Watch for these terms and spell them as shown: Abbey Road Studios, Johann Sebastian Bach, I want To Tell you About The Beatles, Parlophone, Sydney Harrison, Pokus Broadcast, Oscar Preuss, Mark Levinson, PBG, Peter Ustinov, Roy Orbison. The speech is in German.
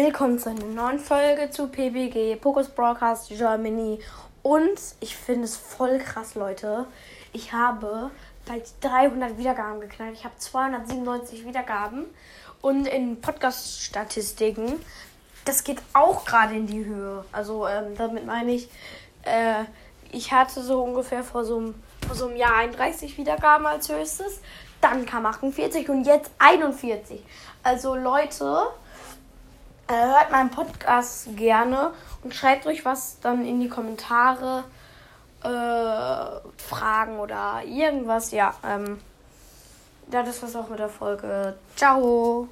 Willkommen zu einer neuen Folge zu PBG, Pokus Broadcast Germany. Und ich finde es voll krass, Leute. Ich habe bald 300 Wiedergaben geknackt. Ich habe 297 Wiedergaben. Und in Podcast-Statistiken, das geht auch gerade in die Höhe. Also damit meine ich, ich hatte so ungefähr vor so einem Jahr 31 Wiedergaben als höchstes. Dann kam 48 und jetzt 41. Also Leute, hört meinen Podcast gerne und schreibt ruhig was dann in die Kommentare, Fragen oder irgendwas. Ja, das war's auch mit der Folge. Ciao!